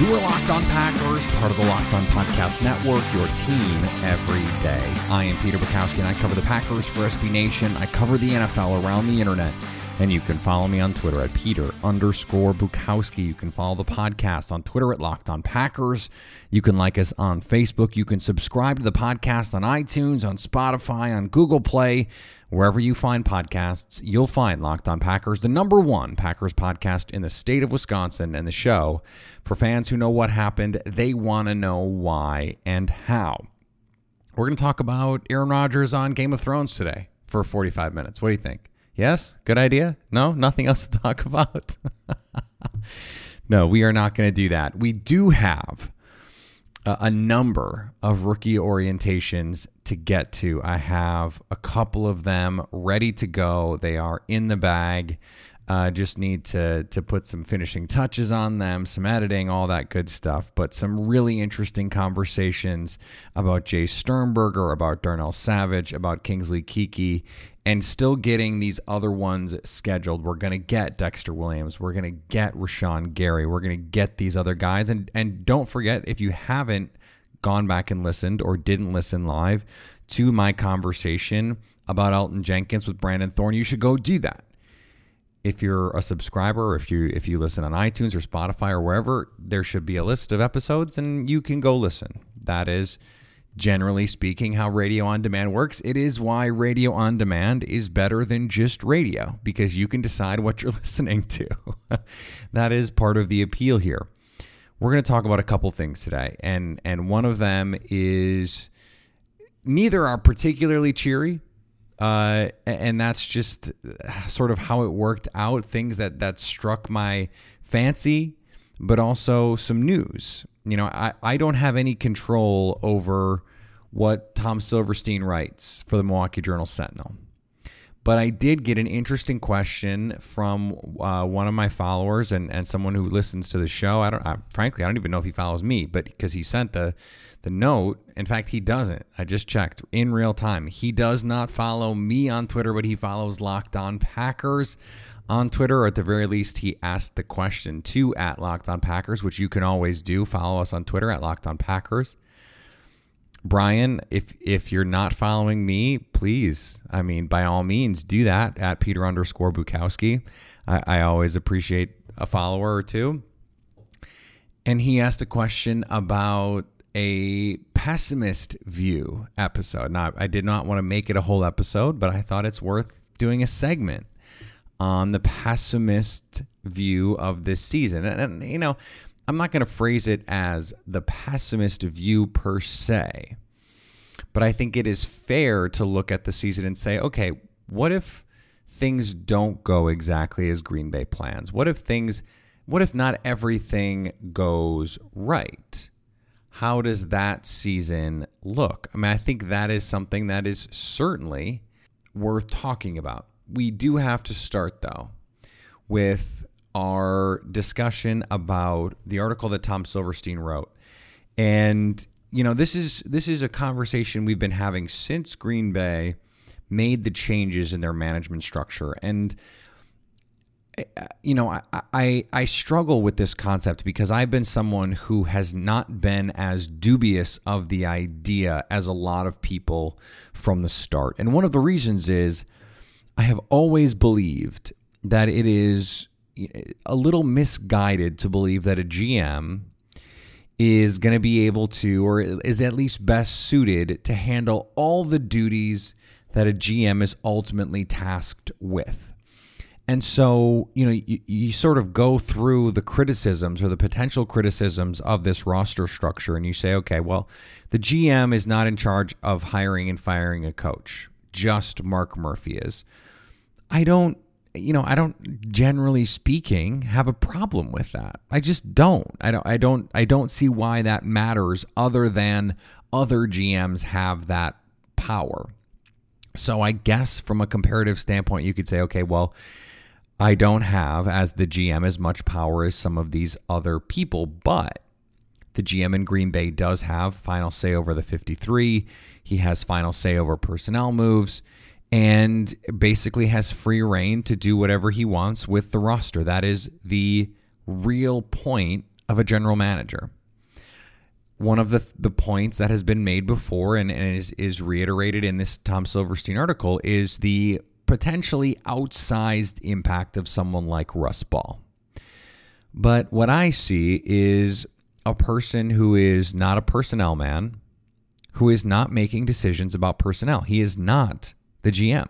You are Locked On Packers, part of the Locked On Podcast Network, your team every day. I am Peter Bukowski, and I cover the Packers for SB Nation. I cover the NFL around the internet, and you can follow me on Twitter at Peter_Bukowski. You can follow the podcast on Twitter at Locked On Packers. You can like us on Facebook. You can subscribe to the podcast on iTunes, on Spotify, on Google Play. Wherever you find podcasts, you'll find Locked On Packers, the #1 Packers podcast in the state of Wisconsin, and the show for fans who know what happened, they want to know why and how. We're going to talk about Aaron Rodgers on Game of Thrones today for 45 minutes. What do you think? Yes? Good idea? No? Nothing else to talk about? No, we are not going to do that. We do have a number of rookie orientations to get to. I have a couple of them ready to go. They are in the bag. Just need to put some finishing touches on them, some editing, all that good stuff. But some really interesting conversations about Jay Sternberger, about Darnell Savage, about Kingsley Keke, and still getting these other ones scheduled. We're going to get Dexter Williams. We're going to get Rashan Gary. We're going to get these other guys. And don't forget, if you haven't gone back and listened or didn't listen live to my conversation about Elgton Jenkins with Brandon Thorne, you should go do that. If you're a subscriber, if you listen on iTunes or Spotify or wherever, there should be a list of episodes and you can go listen. That is, generally speaking, how radio on demand works. It is why radio on demand is better than just radio, because you can decide what you're listening to. That is part of the appeal here. We're going to talk about a couple things today, and one of them is neither are particularly cheery. And that's just sort of how it worked out, things that struck my fancy, but also some news. You know, I don't have any control over what Tom Silverstein writes for the Milwaukee Journal Sentinel. But I did get an interesting question from one of my followers and someone who listens to the show. I don't even know if he follows me, but because he sent the note. In fact, he doesn't. I just checked in real time. He does not follow me on Twitter, but he follows Locked On Packers on Twitter, or at the very least, he asked the question to @LockedOnPackers, which you can always do. Follow us on Twitter @LockedOnPackers. Brian, if you're not following me, please, I mean, by all means, do that @Peter_Bukowski. I always appreciate a follower or two. And he asked a question about a pessimist view episode. Now, I did not want to make it a whole episode, but I thought it's worth doing a segment on the pessimist view of this season. And you know, I'm not going to phrase it as the pessimist view per se, but I think it is fair to look at the season and say, okay, what if things don't go exactly as Green Bay plans? What if not everything goes right? How does that season look? I mean, I think that is something that is certainly worth talking about. We do have to start, though, with our discussion about the article that Tom Silverstein wrote. And, you know, this is a conversation we've been having since Green Bay made the changes in their management structure. And, you know, I struggle with this concept because I've been someone who has not been as dubious of the idea as a lot of people from the start. And one of the reasons is I have always believed that it is a little misguided to believe that a GM is going to be able to, or is at least best suited to, handle all the duties that a GM is ultimately tasked with. And so, you know, you sort of go through the criticisms or the potential criticisms of this roster structure, and you say, okay, well, the GM is not in charge of hiring and firing a coach. Just Mark Murphy is. I don't you know, I don't, generally speaking, have a problem with that. I just don't. I don't see why that matters other than other GMs have that power. So I guess from a comparative standpoint, you could say, okay, well, I don't have, as the GM, as much power as some of these other people, but the GM in Green Bay does have final say over the 53. He has final say over personnel moves and basically has free reign to do whatever he wants with the roster. That is the real point of a general manager. One of the points that has been made before and is reiterated in this Tom Silverstein article is the potentially outsized impact of someone like Russ Ball. But what I see is a person who is not a personnel man, who is not making decisions about personnel. He is not the GM.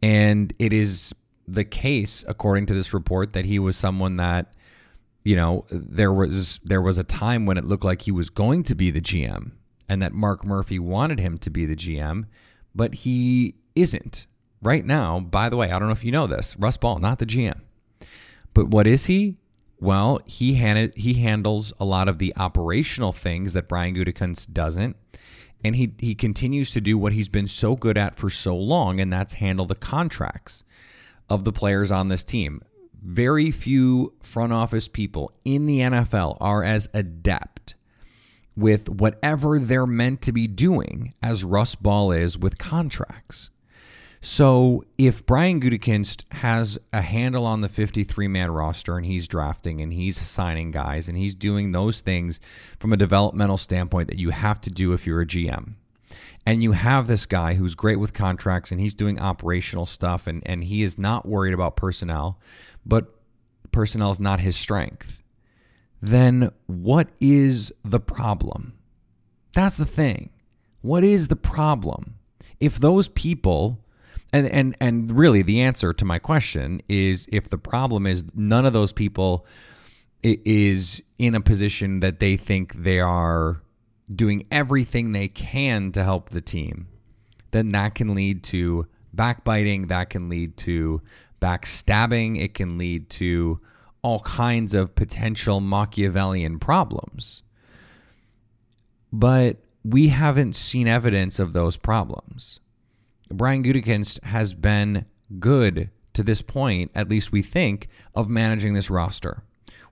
And it is the case, according to this report, that he was someone that, you know, there was a time when it looked like he was going to be the GM and that Mark Murphy wanted him to be the GM, but he isn't right now. By the way, I don't know if you know this, Russ Ball, not the GM. But what is he? Well, he handles a lot of the operational things that Brian Gutekunst doesn't. And he continues to do what he's been so good at for so long, and that's handle the contracts of the players on this team. Very few front office people in the NFL are as adept with whatever they're meant to be doing as Russ Ball is with contracts. So if Brian Gutekunst has a handle on the 53-man roster and he's drafting and he's signing guys and he's doing those things from a developmental standpoint that you have to do if you're a GM, and you have this guy who's great with contracts and he's doing operational stuff and he is not worried about personnel, but personnel is not his strength, then what is the problem? That's the thing. What is the problem? If those people... And really the answer to my question is, if the problem is none of those people is in a position that they think they are doing everything they can to help the team, then that can lead to backbiting, that can lead to backstabbing, it can lead to all kinds of potential Machiavellian problems. But we haven't seen evidence of those problems. Brian Gutekunst has been good to this point, at least we think, of managing this roster.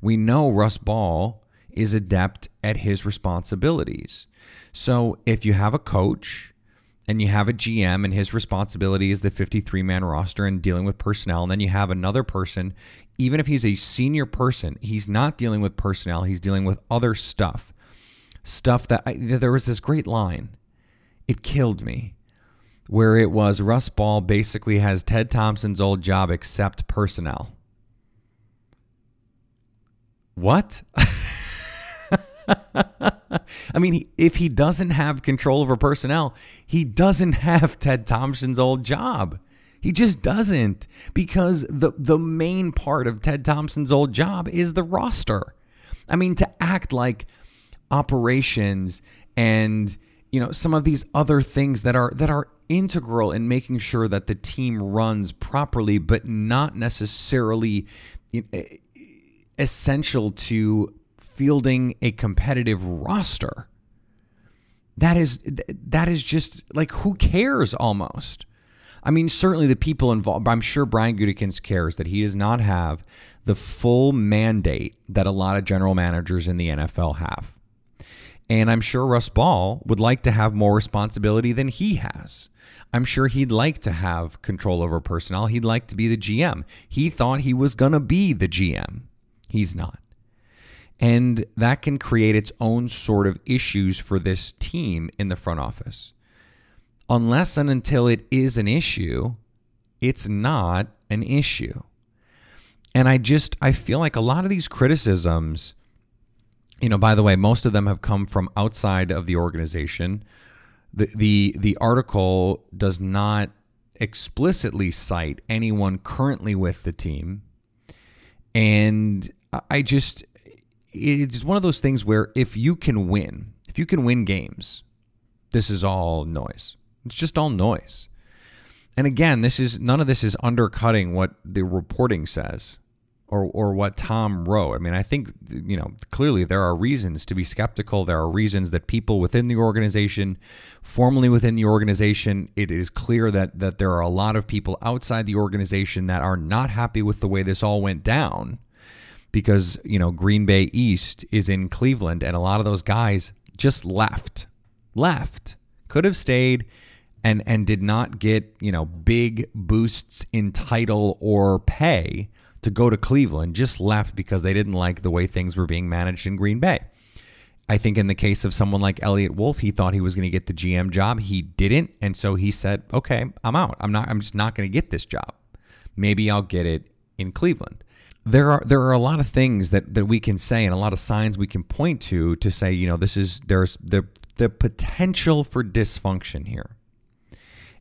We know Russ Ball is adept at his responsibilities. So if you have a coach and you have a GM and his responsibility is the 53-man roster and dealing with personnel, and then you have another person, even if he's a senior person, he's not dealing with personnel, he's dealing with other stuff. Stuff that, there was this great line. It killed me. Where it was Russ Ball basically has Ted Thompson's old job except personnel. What? I mean, if he doesn't have control over personnel, he doesn't have Ted Thompson's old job. He just doesn't, because the main part of Ted Thompson's old job is the roster. I mean, to act like operations and, you know, some of these other things that are integral in making sure that the team runs properly, but not necessarily essential to fielding a competitive roster. That is just like, who cares almost? I mean, certainly the people involved, I'm sure Brian Gutekunst cares that he does not have the full mandate that a lot of general managers in the NFL have. And I'm sure Russ Ball would like to have more responsibility than he has. I'm sure he'd like to have control over personnel. He'd like to be the GM. He thought he was going to be the GM. He's not. And that can create its own sort of issues for this team in the front office. Unless and until it is an issue, it's not an issue. And I feel like a lot of these criticisms, you know, by the way, most of them have come from outside of the organization. The article does not explicitly cite anyone currently with the team. And it's one of those things where if you can win games, this is all noise. It's just all noise. And again, this is none of this is undercutting what the reporting says or what Tom wrote. I mean, I think, you know, clearly there are reasons to be skeptical. There are reasons that people within the organization, formerly within the organization, it is clear that there are a lot of people outside the organization that are not happy with the way this all went down because, you know, Green Bay East is in Cleveland and a lot of those guys just left, could have stayed and did not get, you know, big boosts in title or pay to go to Cleveland, just left because they didn't like the way things were being managed in Green Bay. I think in the case of someone like Elliot Wolf, he thought he was going to get the GM job. He didn't. And so he said, okay, I'm out. I'm just not going to get this job. Maybe I'll get it in Cleveland. There are a lot of things that we can say and a lot of signs we can point to say, you know, there's the potential for dysfunction here.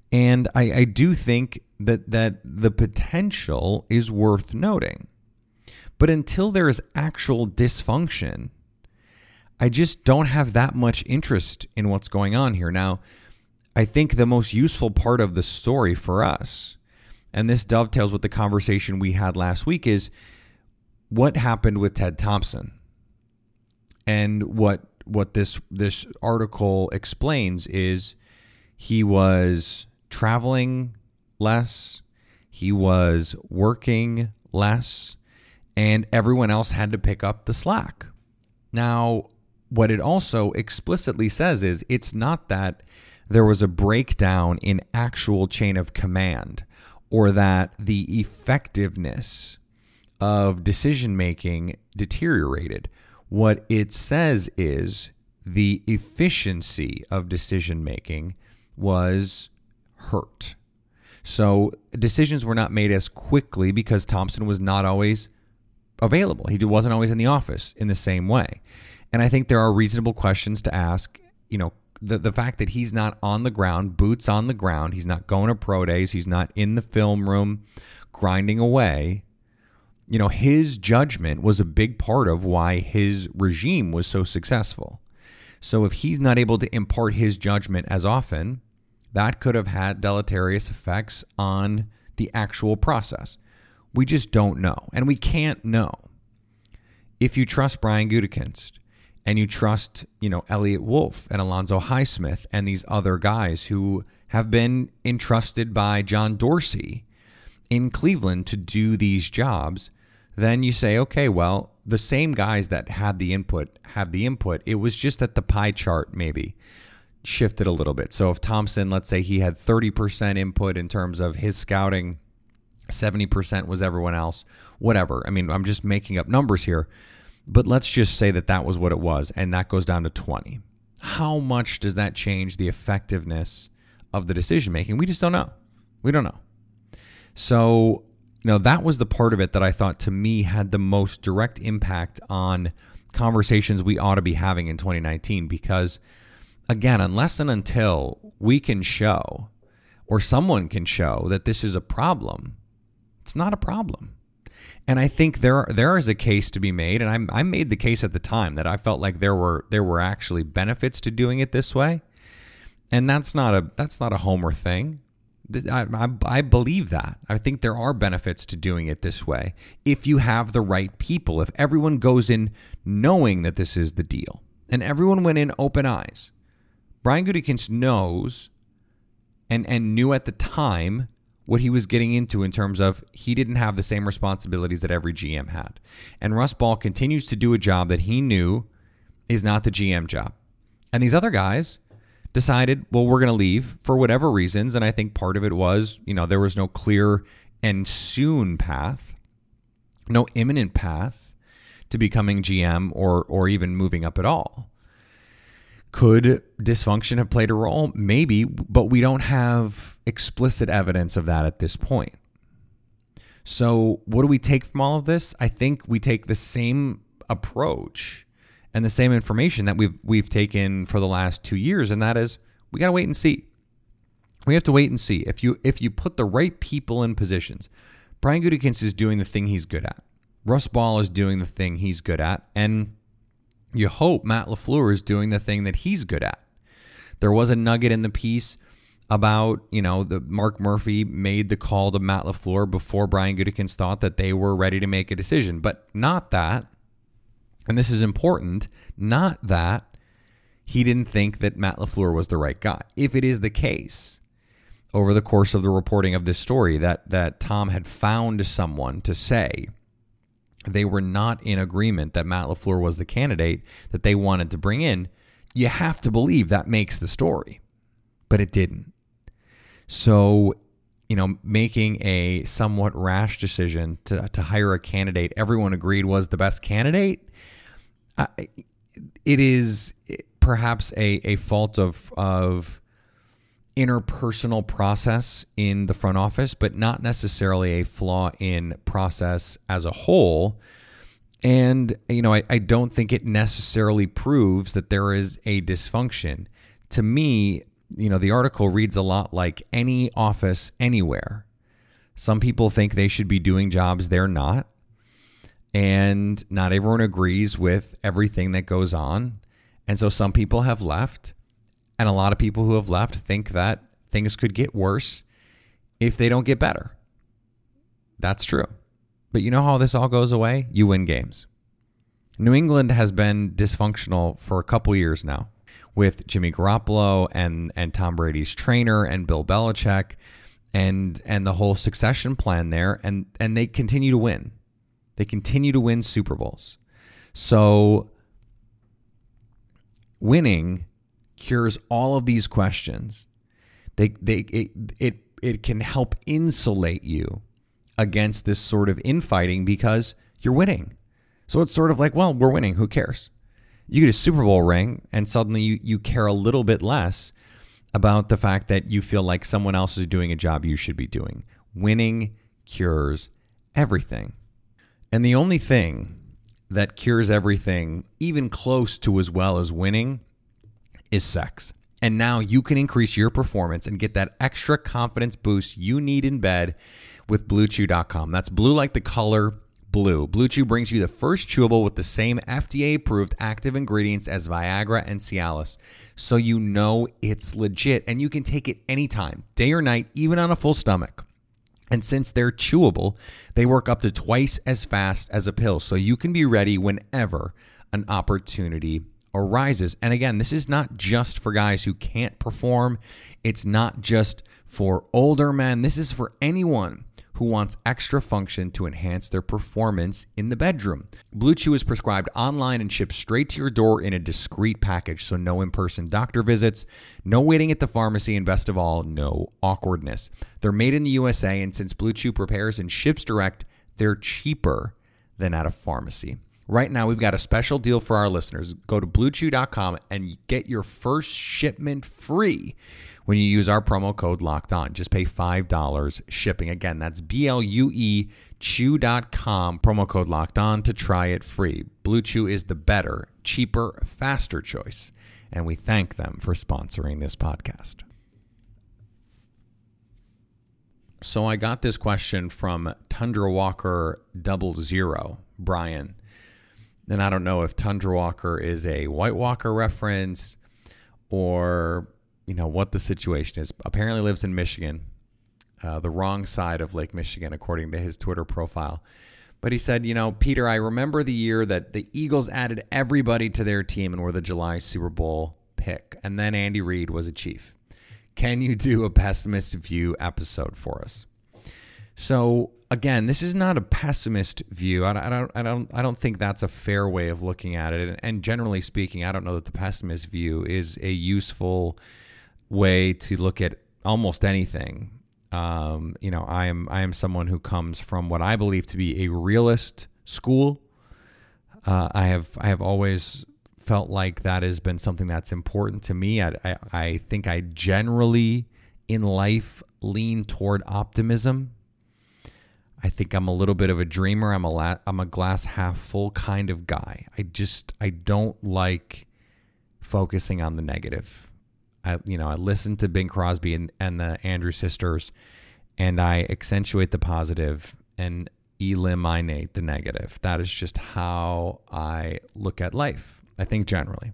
And I do think that the potential is worth noting. But until there is actual dysfunction, I just don't have that much interest in what's going on here. Now, I think the most useful part of the story for us, and this dovetails with the conversation we had last week, is what happened with Ted Thompson. And what this article explains is he was traveling less, he was working less, and everyone else had to pick up the slack. Now, what it also explicitly says is it's not that there was a breakdown in actual chain of command or that the effectiveness of decision-making deteriorated. What it says is the efficiency of decision-making was hurt. So decisions were not made as quickly because Thompson was not always available. He wasn't always in the office in the same way. And I think there are reasonable questions to ask. You know, the fact that he's not on the ground, boots on the ground, he's not going to pro days, he's not in the film room grinding away. You know, his judgment was a big part of why his regime was so successful. So if he's not able to impart his judgment as often, that could have had deleterious effects on the actual process. We just don't know, and we can't know. If you trust Brian Gutekunst and you trust, you know, Elliot Wolf and Alonzo Highsmith and these other guys who have been entrusted by John Dorsey in Cleveland to do these jobs, then you say, okay, well, the same guys that had the input have the input. It was just that the pie chart maybe shifted a little bit. So if Thompson, let's say he had 30% input in terms of his scouting, 70% was everyone else, whatever. I mean, I'm just making up numbers here, but let's just say that was what it was, and that goes down to 20. How much does that change the effectiveness of the decision-making? We just don't know. We don't know. So, you know, that was the part of it that I thought to me had the most direct impact on conversations we ought to be having in 2019 because, again, unless and until we can show or someone can show that this is a problem, it's not a problem. And I think there is a case to be made, and I made the case at the time that I felt like there were actually benefits to doing it this way, and that's not a Homer thing. I believe that. I think there are benefits to doing it this way if you have the right people, if everyone goes in knowing that this is the deal, and everyone went in open eyes. Brian Gutekunst knows and knew at the time what he was getting into in terms of he didn't have the same responsibilities that every GM had. And Russ Ball continues to do a job that he knew is not the GM job. And these other guys decided, well, we're going to leave for whatever reasons. And I think part of it was, you know, there was no clear and soon path, no imminent path to becoming GM or even moving up at all. Could dysfunction have played a role? Maybe, but we don't have explicit evidence of that at this point. So what do we take from all of this? I think we take the same approach and the same information that we've taken for the last 2 years, and that is we got to wait and see. We have to wait and see. If you put the right people in positions, Brian Gutekunst is doing the thing he's good at. Russ Ball is doing the thing he's good at, and you hope Matt LaFleur is doing the thing that he's good at. There was a nugget in the piece about, you know, the Mark Murphy made the call to Matt LaFleur before Brian Gutekunst thought that they were ready to make a decision, but not that, and this is important, not that he didn't think that Matt LaFleur was the right guy. If it is the case over the course of the reporting of this story that Tom had found someone to say they were not in agreement that Matt LaFleur was the candidate that they wanted to bring in, you have to believe that makes the story, but it didn't. So, you know, making a somewhat rash decision to hire a candidate everyone agreed was the best candidate, it is perhaps a fault of interpersonal process in the front office, but not necessarily a flaw in process as a whole. And, you know, I don't think it necessarily proves that there is a dysfunction. To me, you know, the article reads a lot like any office anywhere. Some people think they should be doing jobs they're not, and not everyone agrees with everything that goes on. And so some people have left, and a lot of people who have left think that things could get worse if they don't get better. That's true. But you know how this all goes away? You win games. New England has been dysfunctional for a couple years now, with Jimmy Garoppolo and Tom Brady's trainer and Bill Belichick and the whole succession plan there, and they continue to win. They continue to win Super Bowls. So winning cures all of these questions. It can help insulate you against this sort of infighting because you're winning. So it's sort of like, well, we're winning, who cares? You get a Super Bowl ring and suddenly you care a little bit less about the fact that you feel like someone else is doing a job you should be doing. Winning cures everything. And the only thing that cures everything, even close to as well as winning, is sex. And now you can increase your performance and get that extra confidence boost you need in bed with BlueChew.com. That's blue like the color blue. Blue Chew brings you the first chewable with the same FDA-approved active ingredients as Viagra and Cialis, so you know it's legit, and you can take it anytime, day or night, even on a full stomach. And since they're chewable, they work up to twice as fast as a pill, so you can be ready whenever an opportunity arises. And again, this is not just for guys who can't perform. It's not just for older men. This is for anyone who wants extra function to enhance their performance in the bedroom. Blue Chew is prescribed online and shipped straight to your door in a discreet package, so no in-person doctor visits, no waiting at the pharmacy, and best of all, no awkwardness. They're made in the USA, and since Blue Chew prepares and ships direct, they're cheaper than at a pharmacy. Right now, we've got a special deal for our listeners. Go to BlueChew.com and get your first shipment free when you use our promo code Locked On. Just pay $5 shipping. Again, that's BLUE Chew.com, promo code Locked On to try it free. Blue Chew is the better, cheaper, faster choice, and we thank them for sponsoring this podcast. So I got this question from Tundra Walker 00, Brian, and I don't know if Tundra Walker is a White Walker reference or, you know, what the situation is. Apparently lives in Michigan, the wrong side of Lake Michigan, according to his Twitter profile. But he said, you know, Peter, I remember the year that the Eagles added everybody to their team and were the July Super Bowl pick, and then Andy Reid was a Chief. Can you do a pessimist view episode for us? So again, this is not a pessimist view. I don't think that's a fair way of looking at it. And generally speaking, I don't know that the pessimist view is a useful way to look at almost anything. You know, I am someone who comes from what I believe to be a realist school. I have always felt like that has been something that's important to me. I think I generally in life lean toward optimism. I think I'm a little bit of a dreamer. I'm a glass half full kind of guy. I don't like focusing on the negative. I listened to Bing Crosby and the Andrews Sisters, and I accentuate the positive and eliminate the negative. That is just how I look at life, I think, generally.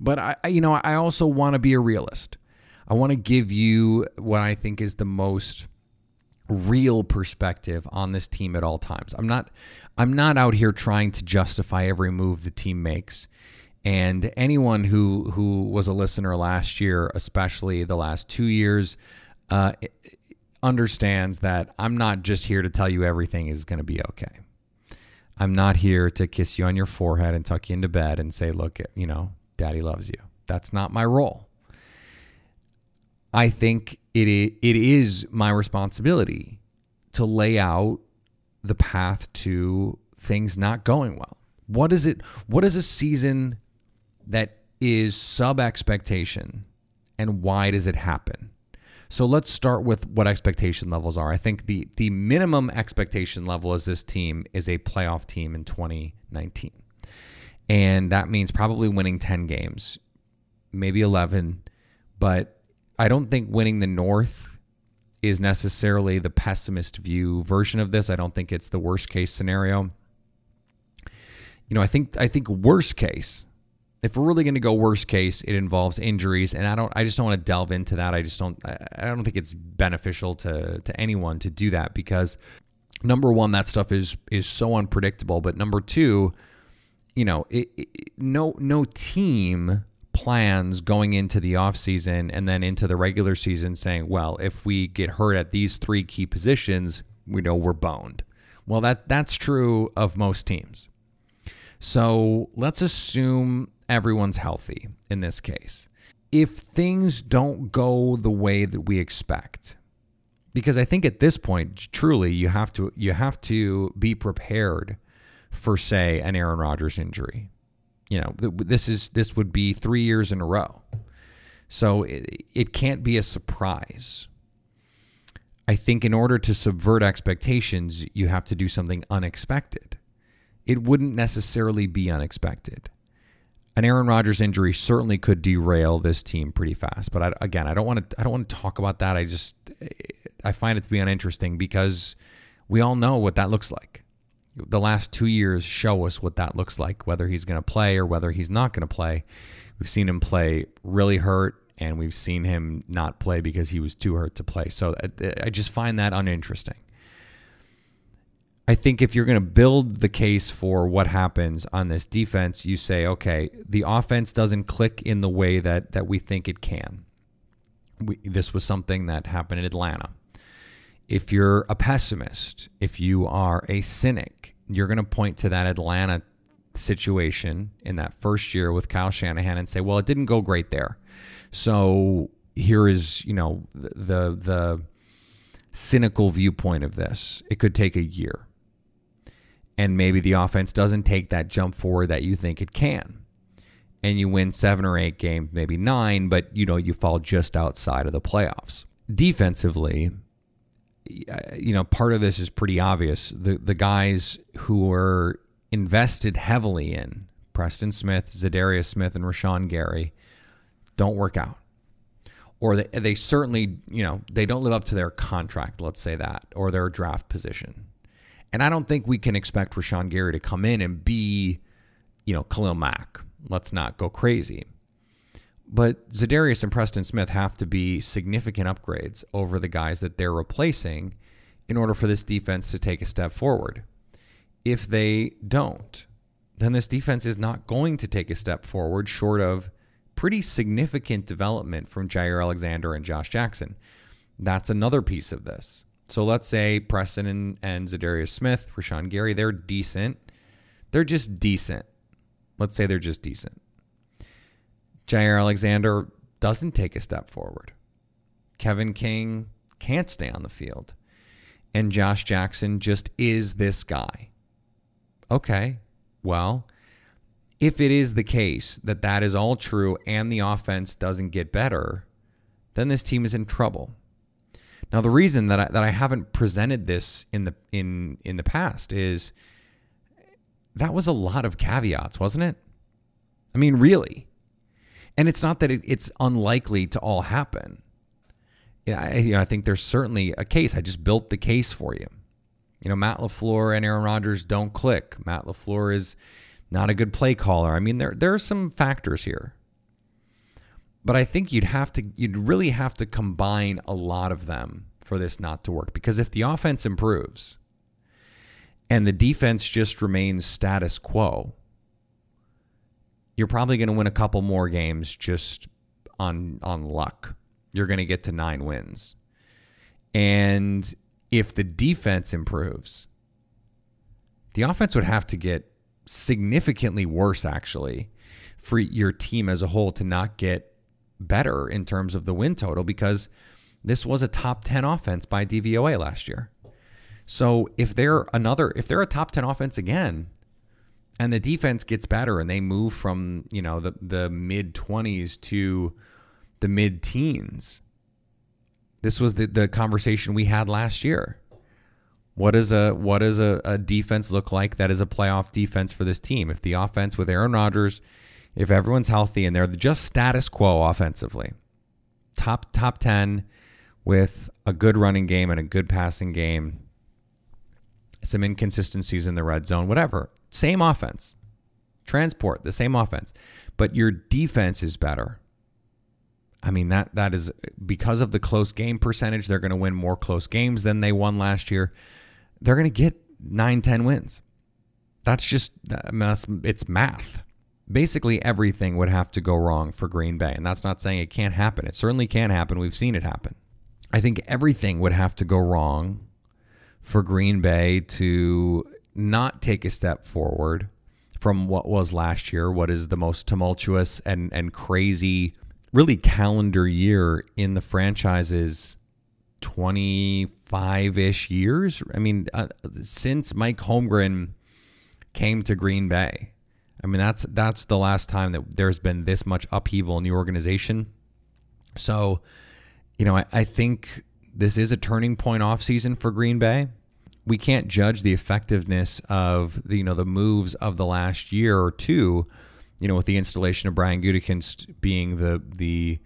But I also want to be a realist. I I want to give you what I think is the most real perspective on this team at all times. I'm not out here trying to justify every move the team makes. And anyone who was a listener last year, especially the last 2 years, understands that I'm not just here to tell you everything is going to be okay. I'm not here to kiss you on your forehead and tuck you into bed and say, look, you know, daddy loves you. That's not my role. I think it is my responsibility to lay out the path to things not going well. What is a season that is sub-expectation, and why does it happen? So let's start with what expectation levels are. I think the minimum expectation level is this team is a playoff team in 2019. And that means probably winning 10 games, maybe 11. But I don't think winning the North is necessarily the pessimist view version of this. I don't think it's the worst case scenario. You know, I think worst case, if we're really going to go worst case, it involves injuries, and I just don't want to delve into that. I don't think it's beneficial to anyone to do that, because number one, that stuff is so unpredictable, but number two, you know, no team plans going into the offseason and then into the regular season saying, well, if we get hurt at these three key positions, we know we're boned. Well, that's true of most teams. So let's assume everyone's healthy in this case. If things don't go the way that we expect, because I think at this point, truly, you have to be prepared for, say, an Aaron Rodgers injury. You know, this would be 3 years in a row. So it can't be a surprise. I think in order to subvert expectations, you have to do something unexpected. It wouldn't necessarily be unexpected. An Aaron Rodgers injury certainly could derail this team pretty fast, but I don't want to talk about that. I find it to be uninteresting, because we all know what that looks like. The last 2 years show us what that looks like, whether he's going to play or whether he's not going to play. We've seen him play really hurt, and we've seen him not play because he was too hurt to play. So I just find that uninteresting. I think if you're going to build the case for what happens on this defense, you say, okay, the offense doesn't click in the way that we think it can. This was something that happened in Atlanta. If you're a pessimist, if you are a cynic, you're going to point to that Atlanta situation in that first year with Kyle Shanahan and say, well, it didn't go great there. So here is, you know, the cynical viewpoint of this. It could take a year. And maybe the offense doesn't take that jump forward that you think it can. And you win 7 or 8 games, maybe 9, but you know, you fall just outside of the playoffs. Defensively, you know, part of this is pretty obvious. The guys who were invested heavily in, Preston Smith, Zadarius Smith, and Rashan Gary, don't work out. Or they certainly, you know, they don't live up to their contract, let's say that, or their draft position. And I don't think we can expect Rashan Gary to come in and be, you know, Khalil Mack. Let's not go crazy. But Zadarius and Preston Smith have to be significant upgrades over the guys that they're replacing in order for this defense to take a step forward. If they don't, then this defense is not going to take a step forward, short of pretty significant development from Jaire Alexander and Josh Jackson. That's another piece of this. So let's say Preston and Zadarius Smith, Rashan Gary, they're decent. They're just decent. Let's say they're just decent. Jaire Alexander doesn't take a step forward. Kevin King can't stay on the field. And Josh Jackson just is this guy. Okay, well, if it is the case that that is all true and the offense doesn't get better, then this team is in trouble. Now, the reason that I haven't presented this in the past is that was a lot of caveats, wasn't it? I mean, really. And it's not that it's unlikely to all happen. I think there's certainly a case. I just built the case for you. You know, Matt LaFleur and Aaron Rodgers don't click. Matt LaFleur is not a good play caller. I mean, there are some factors here. But I think you'd really have to combine a lot of them for this not to work. Because if the offense improves and the defense just remains status quo, you're probably going to win a couple more games just on luck. You're going to get to 9 wins. And if the defense improves, the offense would have to get significantly worse, actually, for your team as a whole to not get better in terms of the win total, because this was a top 10 offense by DVOA last year. So if they're a top 10 offense again, and the defense gets better and they move from, you know, the mid 20s to the mid teens, this was the conversation we had last year. What does a defense look like that is a playoff defense for this team? If the offense with Aaron Rodgers, if everyone's healthy and they're just status quo offensively, top 10 with a good running game and a good passing game, some inconsistencies in the red zone, whatever, same offense, transport the same offense, but your defense is better. I mean, that is because of the close game percentage. They're going to win more close games than they won last year. They're going to get 9-10 wins. That's just, I mean, it's math. Basically, everything would have to go wrong for Green Bay. And that's not saying it can't happen. It certainly can happen. We've seen it happen. I think everything would have to go wrong for Green Bay to not take a step forward from what was last year, what is the most tumultuous and crazy, really, calendar year in the franchise's 25-ish years. I mean, since Mike Holmgren came to Green Bay, I mean, that's the last time that there's been this much upheaval in the organization. So, you know, I think this is a turning point off season for Green Bay. We can't judge the effectiveness of the moves of the last year or two, you know, with the installation of Brian Gutekunst being the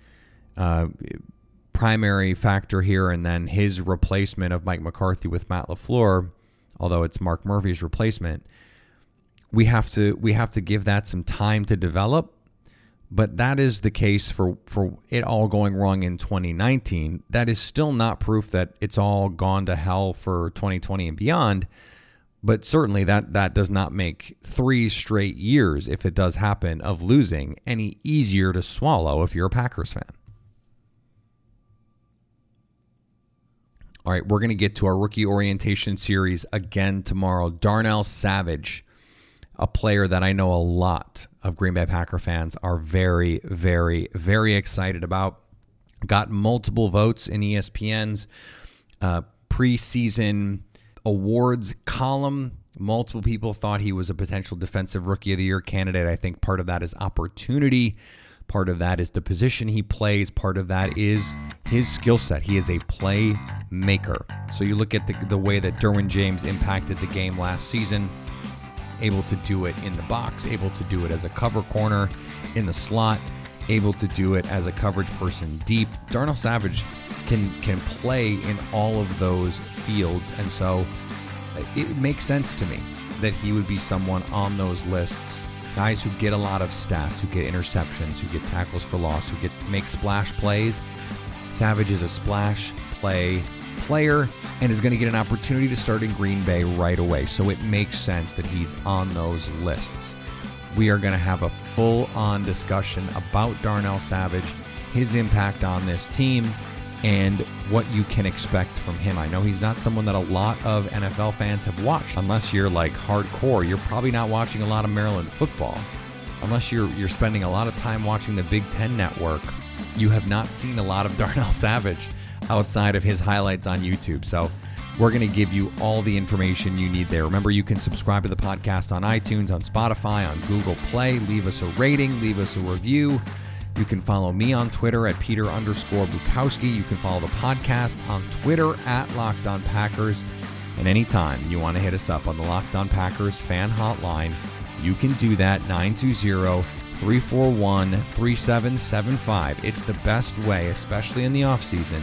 primary factor here, and then his replacement of Mike McCarthy with Matt LaFleur, although it's Mark Murphy's replacement. We have to give that some time to develop, but that is the case for it all going wrong in 2019. That is still not proof that it's all gone to hell for 2020 and beyond, but certainly that does not make 3 straight years, if it does happen, of losing any easier to swallow if you're a Packers fan. All right, we're going to get to our rookie orientation series again tomorrow. Darnell Savage, a player that I know a lot of Green Bay Packer fans are very, very, very excited about. Got multiple votes in ESPN's preseason awards column. Multiple people thought he was a potential Defensive Rookie of the Year candidate. I think part of that is opportunity. Part of that is the position he plays. Part of that is his skill set. He is a playmaker. So you look at the way that Derwin James impacted the game last season. Able to do it in the box, able to do it as a cover corner in the slot, able to do it as a coverage person deep. Darnell Savage can play in all of those fields, and so it makes sense to me that he would be someone on those lists. Guys who get a lot of stats, who get interceptions, who get tackles for loss, who make splash plays. Savage is a splash play player and is going to get an opportunity to start in Green Bay right away. So it makes sense that he's on those lists. We are going to have a full-on discussion about Darnell Savage, his impact on this team, and what you can expect from him. I know he's not someone that a lot of NFL fans have watched. Unless you're like hardcore, you're probably not watching a lot of Maryland football. Unless you're spending a lot of time watching the Big Ten Network, you have not seen a lot of Darnell Savage outside of his highlights on YouTube. So we're going to give you all the information you need there. Remember, you can subscribe to the podcast on iTunes, on Spotify, on Google Play. Leave us a rating. Leave us a review. You can follow me on Twitter at Peter_Bukowski. You can follow the podcast on Twitter at Locked On Packers. And anytime you want to hit us up on the Locked On Packers fan hotline, you can do that, 920-341-3775. It's the best way, especially in the offseason,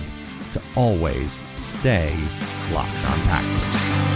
to always stay Locked On Packers.